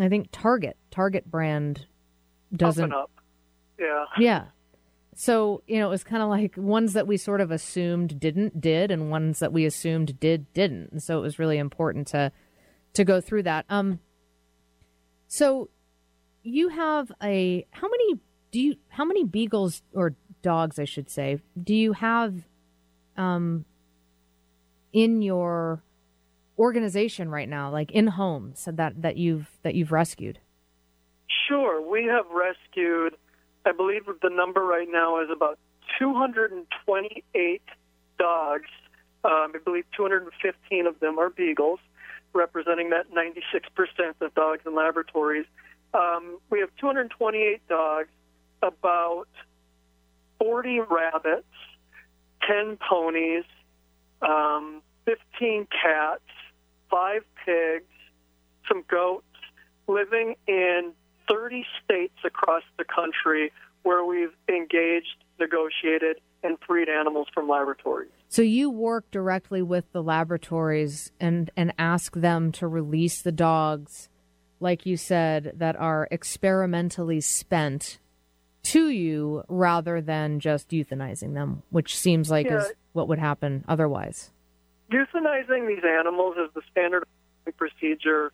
I think Target, Target brand doesn't. Up. Yeah. Yeah. So, you know, it was kind of like ones that we sort of assumed didn't did, and ones that we assumed did didn't. And so it was really important to to go through that. Um. So you have a, how many do you, how many beagles or dogs, I should say, do you have um, in your organization right now, like in homes that, that you've, that you've rescued? Sure. We have rescued, I believe the number right now is about two hundred twenty-eight dogs. Um, I believe two hundred fifteen of them are beagles, representing that ninety-six percent of dogs in laboratories. Um, we have two hundred twenty-eight dogs, about forty rabbits, ten ponies, um, fifteen cats, five pigs, some goats, living in thirty states across the country where we've engaged, negotiated, and freed animals from laboratories. So you work directly with the laboratories and, and ask them to release the dogs, like you said, that are experimentally spent to you rather than just euthanizing them, which seems like yeah. is what would happen otherwise. Euthanizing these animals is the standard procedure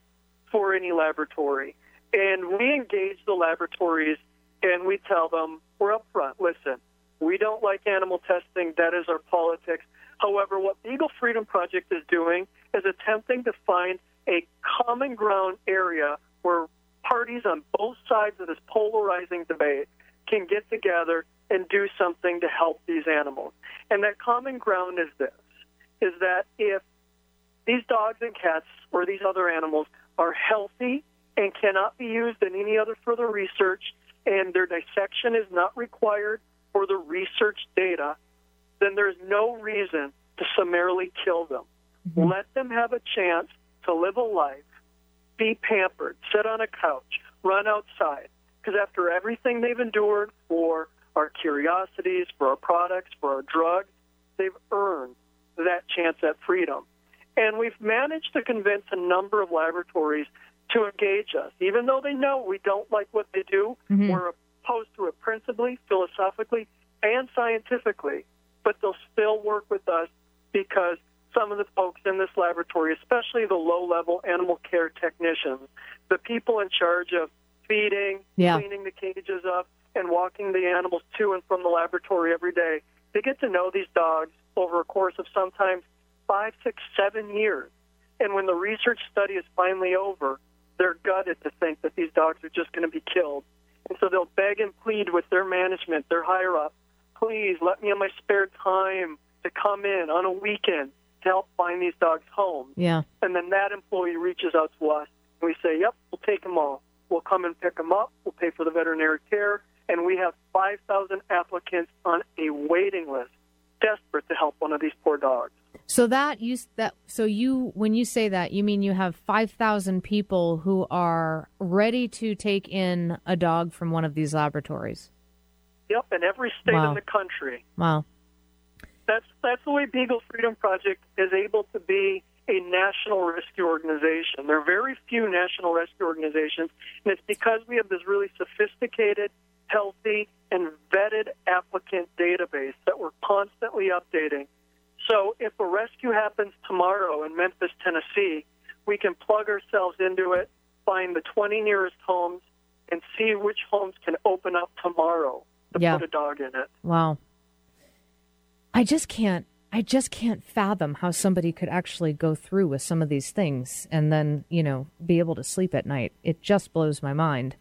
for any laboratory. And we engage the laboratories and we tell them, we're up front, listen, we don't like animal testing, that is our politics. However, what Beagle Freedom Project is doing is attempting to find a common ground area where parties on both sides of this polarizing debate can get together and do something to help these animals. And that common ground is this, is that if these dogs and cats or these other animals are healthy and cannot be used in any other further research, and their dissection is not required for the research data, then there's no reason to summarily kill them. Mm-hmm. Let them have a chance to live a life, be pampered, sit on a couch, run outside, because after everything they've endured for our curiosities, for our products, for our drugs, they've earned that chance at freedom. And we've managed to convince a number of laboratories to engage us. Even though they know we don't like what they do, mm-hmm. we're opposed to it principally, philosophically, and scientifically, but they'll still work with us because some of the folks in this laboratory, especially the low-level animal care technicians, the people in charge of feeding, yeah. cleaning the cages up, and walking the animals to and from the laboratory every day, they get to know these dogs over a course of sometimes five, six, seven years. And when the research study is finally over, they're gutted to think that these dogs are just going to be killed. And so they'll beg and plead with their management, their higher-up, please let me in my spare time to come in on a weekend to help find these dogs home. Yeah. And then that employee reaches out to us, and we say, yep, we'll take them all. We'll come and pick them up. We'll pay for the veterinary care. And we have five thousand applicants on a waiting list, desperate to help one of these poor dogs. So that you that so you when you say that, you mean you have five thousand people who are ready to take in a dog from one of these laboratories? Yep, in every state wow. in the country. Wow. That's that's the way Beagle Freedom Project is able to be a national rescue organization. There are very few national rescue organizations, and it's because we have this really sophisticated, healthy, and vetted applicant database that we're constantly updating. So if a rescue happens tomorrow in Memphis, Tennessee, we can plug ourselves into it, find the twenty nearest homes, and see which homes can open up tomorrow to yeah. put a dog in it. Wow. I just can't, I just can't fathom how somebody could actually go through with some of these things and then, you know, be able to sleep at night. It just blows my mind.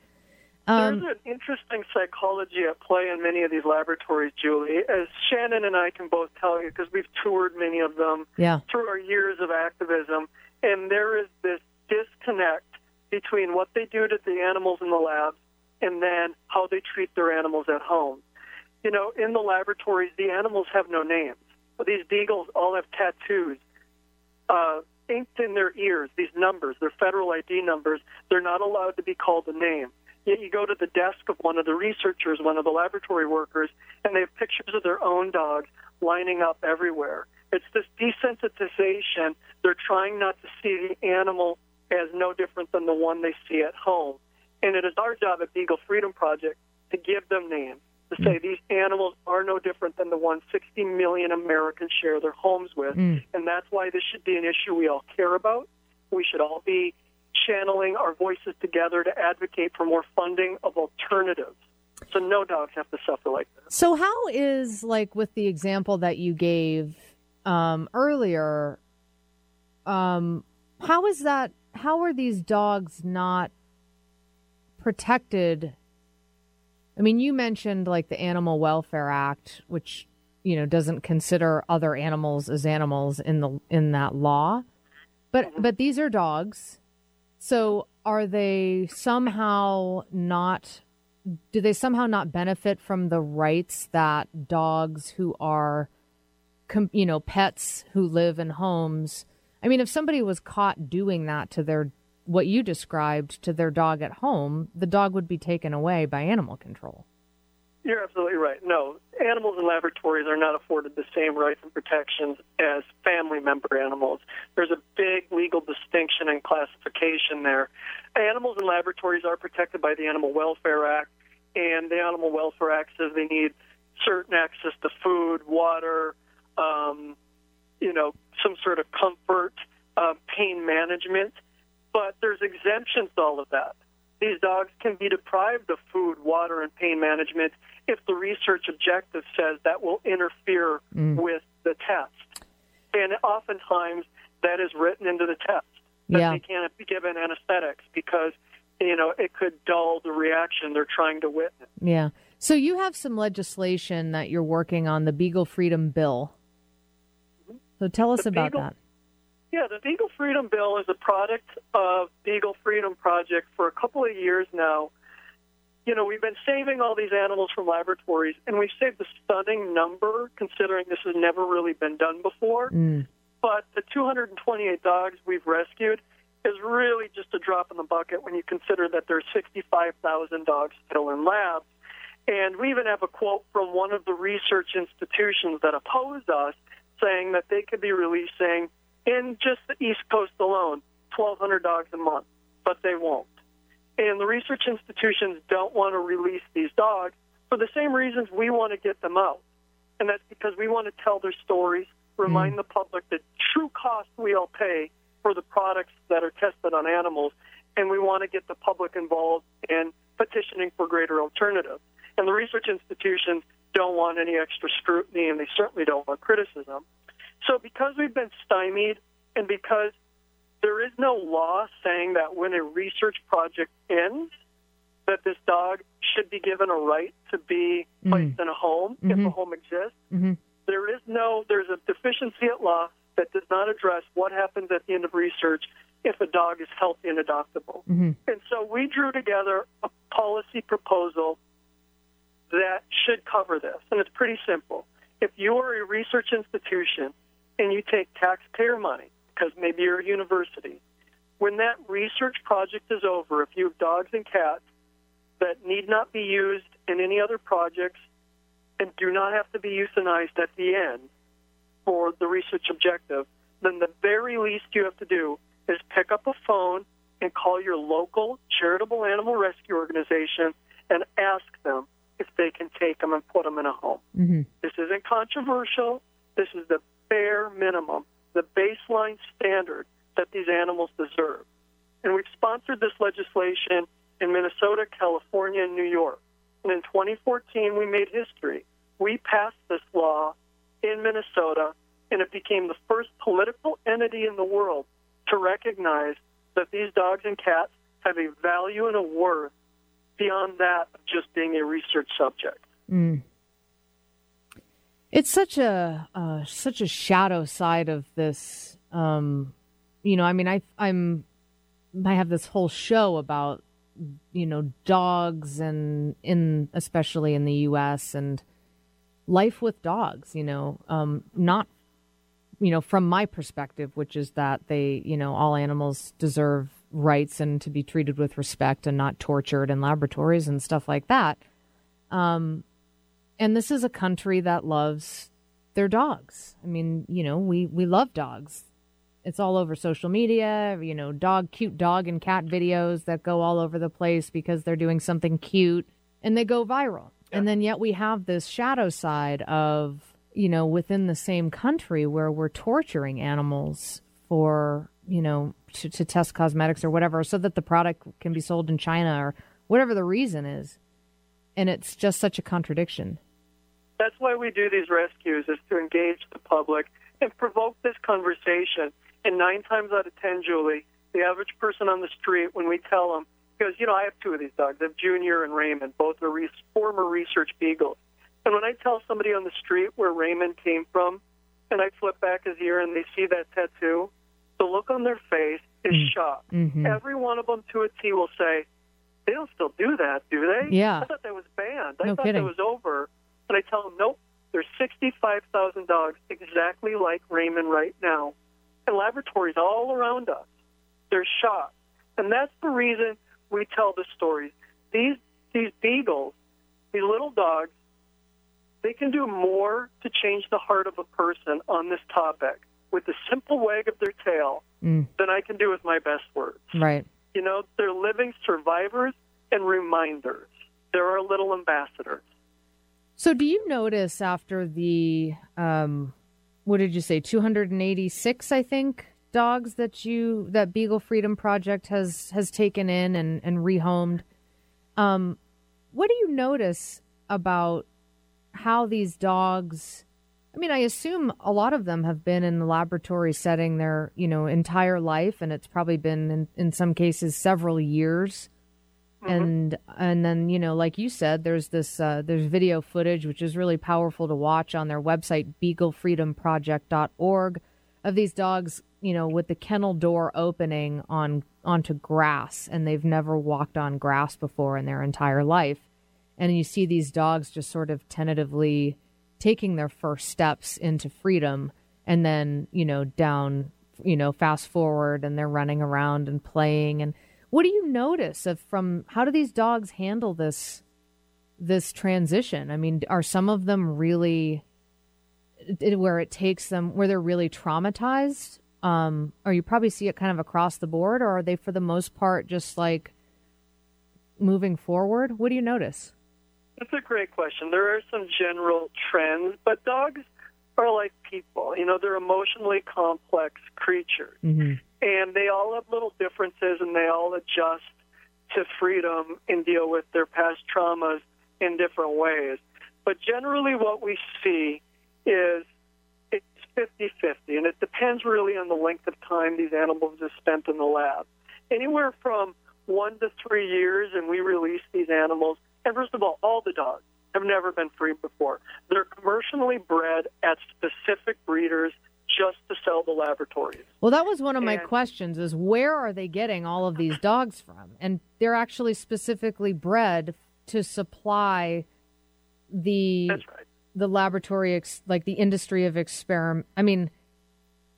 Um, There's an interesting psychology at play in many of these laboratories, Julie, as Shannon and I can both tell you, because we've toured many of them yeah. through our years of activism, and there is this disconnect between what they do to the animals in the lab and then how they treat their animals at home. You know, in the laboratories, the animals have no names. These beagles all have tattoos, uh, inked in their ears, these numbers, their federal I D numbers. They're not allowed to be called a name. Yet you go to the desk of one of the researchers, one of the laboratory workers, and they have pictures of their own dogs lining up everywhere. It's this desensitization. They're trying not to see the animal as no different than the one they see at home. And it is our job at Beagle Freedom Project to give them names, to say these animals are no different than the ones sixty million Americans share their homes with. Mm. And that's why this should be an issue we all care about. We should all be channeling our voices together to advocate for more funding of alternatives, so no dogs have to suffer like this. So how is, like with the example that you gave um, earlier, um, how is that, how are these dogs not protected? I mean, you mentioned like the Animal Welfare Act, which, you know, doesn't consider other animals as animals in the in that law. But mm-hmm. but these are dogs. So are they somehow not do they somehow not benefit from the rights that dogs who are, you know, pets who live in homes? I mean, if somebody was caught doing that to their what you described to their dog at home, the dog would be taken away by animal control. You're absolutely right. No, animals in laboratories are not afforded the same rights and protections as family member animals. There's a big legal distinction and classification there. Animals in laboratories are protected by the Animal Welfare Act, and the Animal Welfare Act says they need certain access to food, water, um, you know, some sort of comfort, uh, pain management. But there's exemptions to all of that. These dogs can be deprived of food, water, and pain management if the research objective says that will interfere mm. with the test. And oftentimes that is written into the test, that yeah. they can't be given anesthetics because, you know, it could dull the reaction they're trying to witness. Yeah. So you have some legislation that you're working on, the Beagle Freedom Bill. Mm-hmm. So tell us the about Beagle- that. Yeah, the Beagle Freedom Bill is a product of Beagle Freedom Project for a couple of years now. You know, we've been saving all these animals from laboratories, and we've saved a stunning number, considering this has never really been done before. Mm. But the two hundred twenty-eight dogs we've rescued is really just a drop in the bucket when you consider that there's sixty-five thousand dogs still in labs. And we even have a quote from one of the research institutions that opposed us saying that they could be releasing, in just the East Coast alone, twelve hundred dogs a month, but they won't. And the research institutions don't want to release these dogs for the same reasons we want to get them out. And that's because we want to tell their stories, remind mm. the public the true cost we all pay for the products that are tested on animals, and we want to get the public involved in petitioning for greater alternatives. And the research institutions don't want any extra scrutiny, and they certainly don't want criticism. So because we've been stymied and because there is no law saying that when a research project ends, that this dog should be given a right to be placed mm. in a home mm-hmm. if a home exists, mm-hmm. there is no, there's a deficiency at law that does not address what happens at the end of research if a dog is healthy and adoptable. Mm-hmm. And so we drew together a policy proposal that should cover this, and it's pretty simple. If you are a research institution and you take taxpayer money, because maybe you're a university, when that research project is over, if you have dogs and cats that need not be used in any other projects and do not have to be euthanized at the end for the research objective, then the very least you have to do is pick up a phone and call your local charitable animal rescue organization and ask them if they can take them and put them in a home. Mm-hmm. This isn't controversial. This is the bare minimum, the baseline standard that these animals deserve. And we've sponsored this legislation in Minnesota, California, and New York. And in twenty fourteen, we made history. We passed this law in Minnesota, and it became the first political entity in the world to recognize that these dogs and cats have a value and a worth beyond that of just being a research subject. Mm. It's such a uh, such a shadow side of this. Um, you know, I mean, I I'm I have this whole show about, you know, dogs and in especially in the U S and life with dogs. You know, um, not you know from my perspective, which is that they you know all animals deserve rights and to be treated with respect and not tortured in laboratories and stuff like that. Um, and this is a country that loves their dogs. I mean, you know, we, we love dogs. It's all over social media, you know, dog, cute dog and cat videos that go all over the place because they're doing something cute and they go viral. Yeah. And then yet we have this shadow side of, you know, within the same country where we're torturing animals for, you know, to, to test cosmetics or whatever, so that the product can be sold in China or whatever the reason is. And it's just such a contradiction. That's why we do these rescues, is to engage the public and provoke this conversation. And nine times out of ten, Julie, the average person on the street, when we tell them, because, you know, I have two of these dogs. I have Junior and Raymond. Both are re- former research beagles. And when I tell somebody on the street where Raymond came from, and I flip back his ear and they see that tattoo, the look on their face is shock. Mm-hmm. Every one of them to a T will say, they don't still do that, do they? Yeah. I thought that was banned. I no thought kidding. that was over. And I tell them, nope, there's sixty-five thousand dogs exactly like Raymond right now in laboratories all around us. They're shocked. And that's the reason we tell the stories. These, these beagles, these little dogs, they can do more to change the heart of a person on this topic with the simple wag of their tail mm. than I can do with my best words. Right. You know, they're living survivors and reminders. They're our little ambassadors. So do you notice after the, um, what did you say, two hundred eighty-six, I think, dogs that you, that Beagle Freedom Project has, has taken in and, and rehomed, um, what do you notice about how these dogs... I mean, I assume a lot of them have been in the laboratory setting their, you know, entire life, and it's probably been, in, in some cases, several years. Mm-hmm. And and then, you know, like you said, there's this uh, there's video footage, which is really powerful to watch on their website, beagle freedom project dot org, of these dogs, you know, with the kennel door opening on onto grass, and they've never walked on grass before in their entire life. And you see these dogs just sort of tentatively taking their first steps into freedom, and then, you know, down, you know, fast forward, and they're running around and playing. And what do you notice of from, how do these dogs handle this, this transition? I mean, are some of them really where it takes them, where they're really traumatized? Um, or you probably see it kind of across the board, or are they for the most part just like moving forward? What do you notice? That's a great question. There are some general trends, but dogs are like people. You know, they're emotionally complex creatures. Mm-hmm. And they all have little differences, and they all adjust to freedom and deal with their past traumas in different ways. But generally what we see is it's fifty-fifty, and it depends really on the length of time these animals are spent in the lab. Anywhere from one to three years, and we release these animals. And first of all, all the dogs have never been free before. They're commercially bred at specific breeders just to sell the laboratories. Well, that was one of my and, questions is where are they getting all of these dogs from? And they're actually specifically bred to supply the that's right. the laboratory, ex, like the industry of experiment. I mean,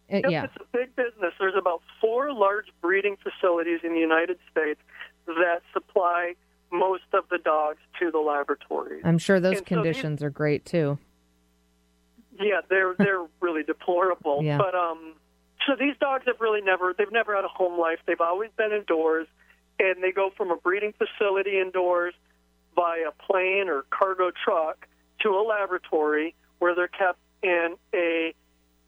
it, yep, yeah. It's a big business. There's about four large breeding facilities in the United States that supply most of the dogs to the laboratories. I'm sure those and conditions so these, are great too. Yeah, they're they're really deplorable. Yeah. But um, so these dogs have really never they've never had a home life. They've always been indoors, and they go from a breeding facility indoors via plane or cargo truck to a laboratory where they're kept in a,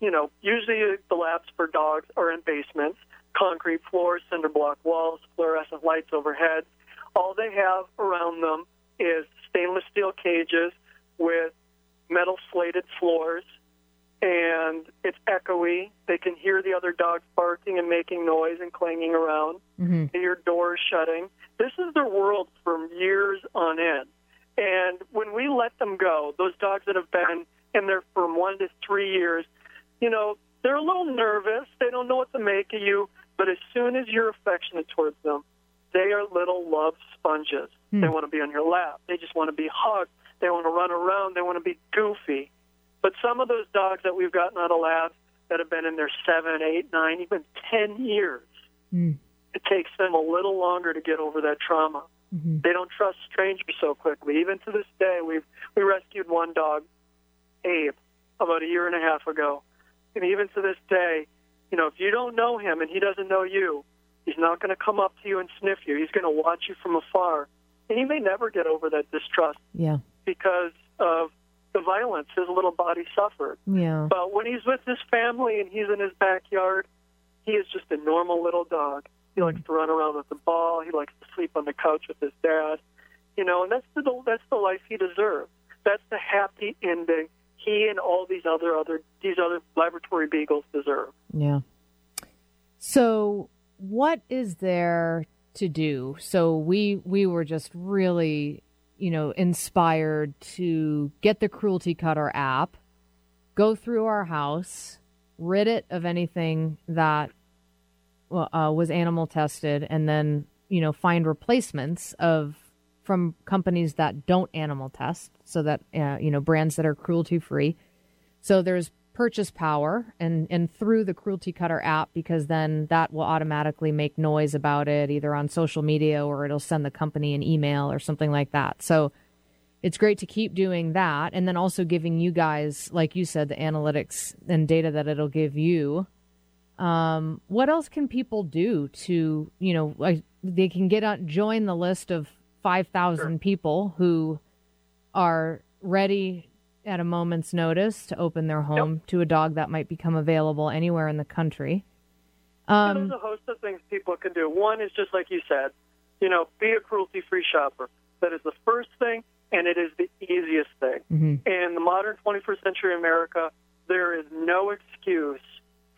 you know, usually the labs for dogs are in basements, concrete floors, cinder block walls, fluorescent lights overhead. All they have around them is stainless steel cages with metal slated floors, and it's echoey. They can hear the other dogs barking and making noise and clanging around. Mm-hmm. They hear doors shutting. This is their world from years on end. And when we let them go, those dogs that have been in there from one to three years, you know, they're a little nervous. They don't know what to make of you. But as soon as you're affectionate towards them, they are little love sponges. Mm. They want to be on your lap. They just want to be hugged. They want to run around. They want to be goofy. But some of those dogs that we've gotten out of labs that have been in there seven, eight, nine, even ten years, mm. it takes them a little longer to get over that trauma. Mm-hmm. They don't trust strangers so quickly. Even to this day, we've we rescued one dog, Abe, about a year and a half ago. And even to this day, you know, if you don't know him and he doesn't know you, he's not going to come up to you and sniff you. He's going to watch you from afar. And he may never get over that distrust yeah. because of the violence his little body suffered. Yeah. But when he's with his family and he's in his backyard, he is just a normal little dog. He likes to run around with the ball. He likes to sleep on the couch with his dad. You know, and that's the that's the life he deserves. That's the happy ending he and all these other other these other laboratory beagles deserve. Yeah. So what is there to do? So we we were just really, you know, inspired to get the Cruelty Cutter app, go through our house, rid it of anything that Uh, was animal tested, and then, you know, find replacements of from companies that don't animal test, so that uh, you know, brands that are cruelty free. So there's purchase power, and and through the Cruelty Cutter app, because then that will automatically make noise about it, either on social media or it'll send the company an email or something like that. So it's great to keep doing that, and then also giving you guys, like you said, the analytics and data that it'll give you. Um, what else can people do to, you know, like they can get on, join the list of five thousand sure. people who are ready at a moment's notice to open their home yep. to a dog that might become available anywhere in the country. Um, there's a host of things people can do. One is just like you said, you know, be a cruelty-free shopper. That is the first thing, and it is the easiest thing. Mm-hmm. In the modern twenty-first century America, there is no excuse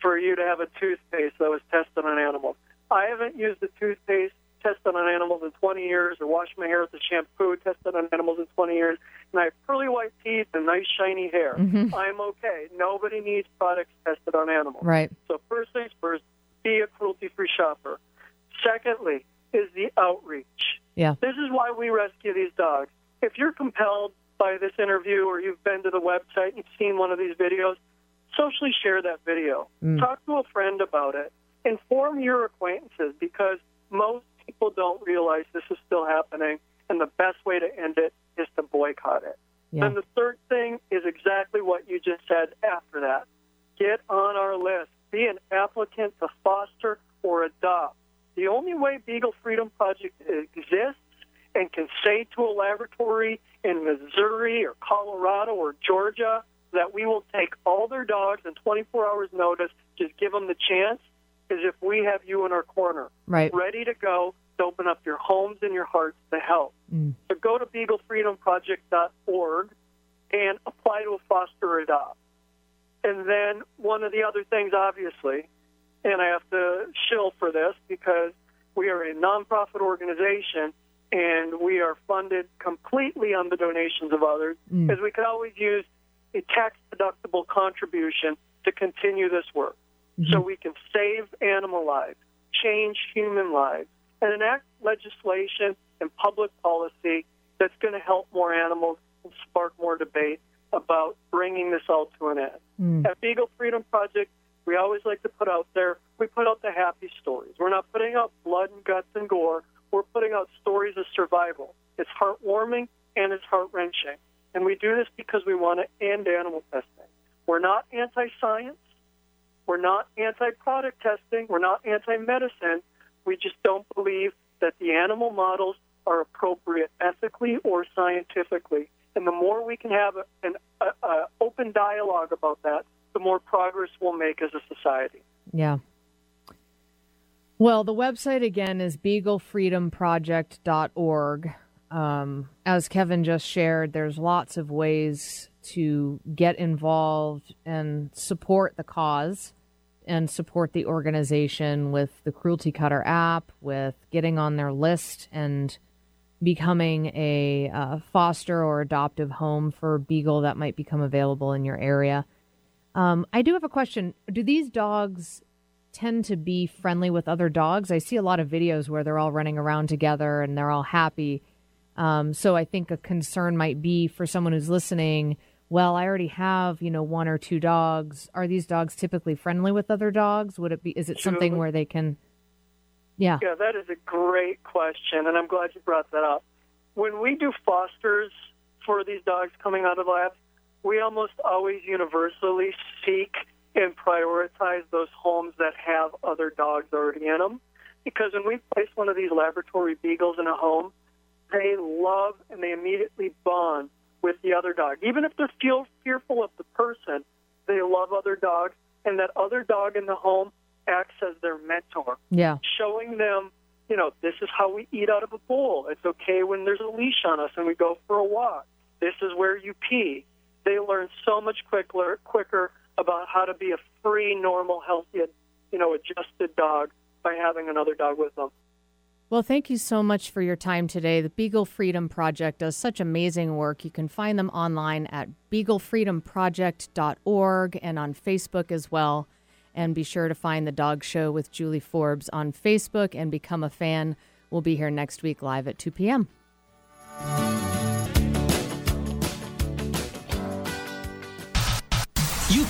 for you to have a toothpaste that was tested on animals. I haven't used a toothpaste tested on animals in twenty years, or washed my hair with a shampoo tested on animals in twenty years, and I have pearly white teeth and nice shiny hair. Mm-hmm. I'm okay. Nobody needs products tested on animals. Right. So first things first, be a cruelty-free shopper. Secondly is the outreach. Yeah. This is why we rescue these dogs. If you're compelled by this interview, or you've been to the website and you've seen one of these videos, socially share that video. Mm. Talk to a friend about it. Inform your acquaintances, because most people don't realize this is still happening, and the best way to end it is to boycott it. Yeah. And the third thing is exactly what you just said after that. Get on our list. Be an applicant to foster or adopt. The only way Beagle Freedom Project exists and can say to a laboratory in Missouri or Colorado or Georgia that we will take all their dogs in twenty-four hours notice, just give them the chance, is if we have you in our corner. Right. Ready to go, to open up your homes and your hearts to help. Mm. So go to beagle freedom project dot org and apply to a foster or adopt. And then one of the other things, obviously, and I have to shill for this because we are a nonprofit organization, and we are funded completely on the donations of others, because mm. we could always use a tax-deductible contribution to continue this work. Mm-hmm. So we can save animal lives, change human lives, and enact legislation and public policy that's going to help more animals and spark more debate about bringing this all to an end. Mm. At Beagle Freedom Project, we always like to put out there, we put out the happy stories. We're not putting out blood and guts and gore. We're putting out stories of survival. It's heartwarming and it's heart-wrenching. And we do this because we want to end animal testing. We're not anti-science. We're not anti-product testing. We're not anti-medicine. We just don't believe that the animal models are appropriate ethically or scientifically. And the more we can have an a, a open dialogue about that, the more progress we'll make as a society. Yeah. Well, the website, again, is beagle freedom project dot org. Um, as Kevin just shared, there's lots of ways to get involved and support the cause, and support the organization with the Cruelty Cutter app, with getting on their list and becoming a uh, foster or adoptive home for a beagle that might become available in your area. Um, I do have a question. Do these dogs tend to be friendly with other dogs? I see a lot of videos where they're all running around together and they're all happy. Um, so I think a concern might be for someone who's listening, well, I already have, you know, one or two dogs. Are these dogs typically friendly with other dogs? Would it be, is it something where they can, yeah. Yeah, that is a great question. And I'm glad you brought that up. When we do fosters for these dogs coming out of the lab, we almost always universally seek and prioritize those homes that have other dogs already in them. Because when we place one of these laboratory beagles in a home, they love and they immediately bond with the other dog. Even if they feel fearful of the person, they love other dogs, and that other dog in the home acts as their mentor. Yeah. Showing them, you know, this is how we eat out of a bowl. It's okay when there's a leash on us and we go for a walk. This is where you pee. They learn so much quicker, quicker about how to be a free, normal, healthy, you know, adjusted dog by having another dog with them. Well, thank you so much for your time today. The Beagle Freedom Project does such amazing work. You can find them online at beagle freedom project dot org and on Facebook as well. And be sure to find The Dog Show with Julie Forbes on Facebook and become a fan. We'll be here next week live at two p.m. You've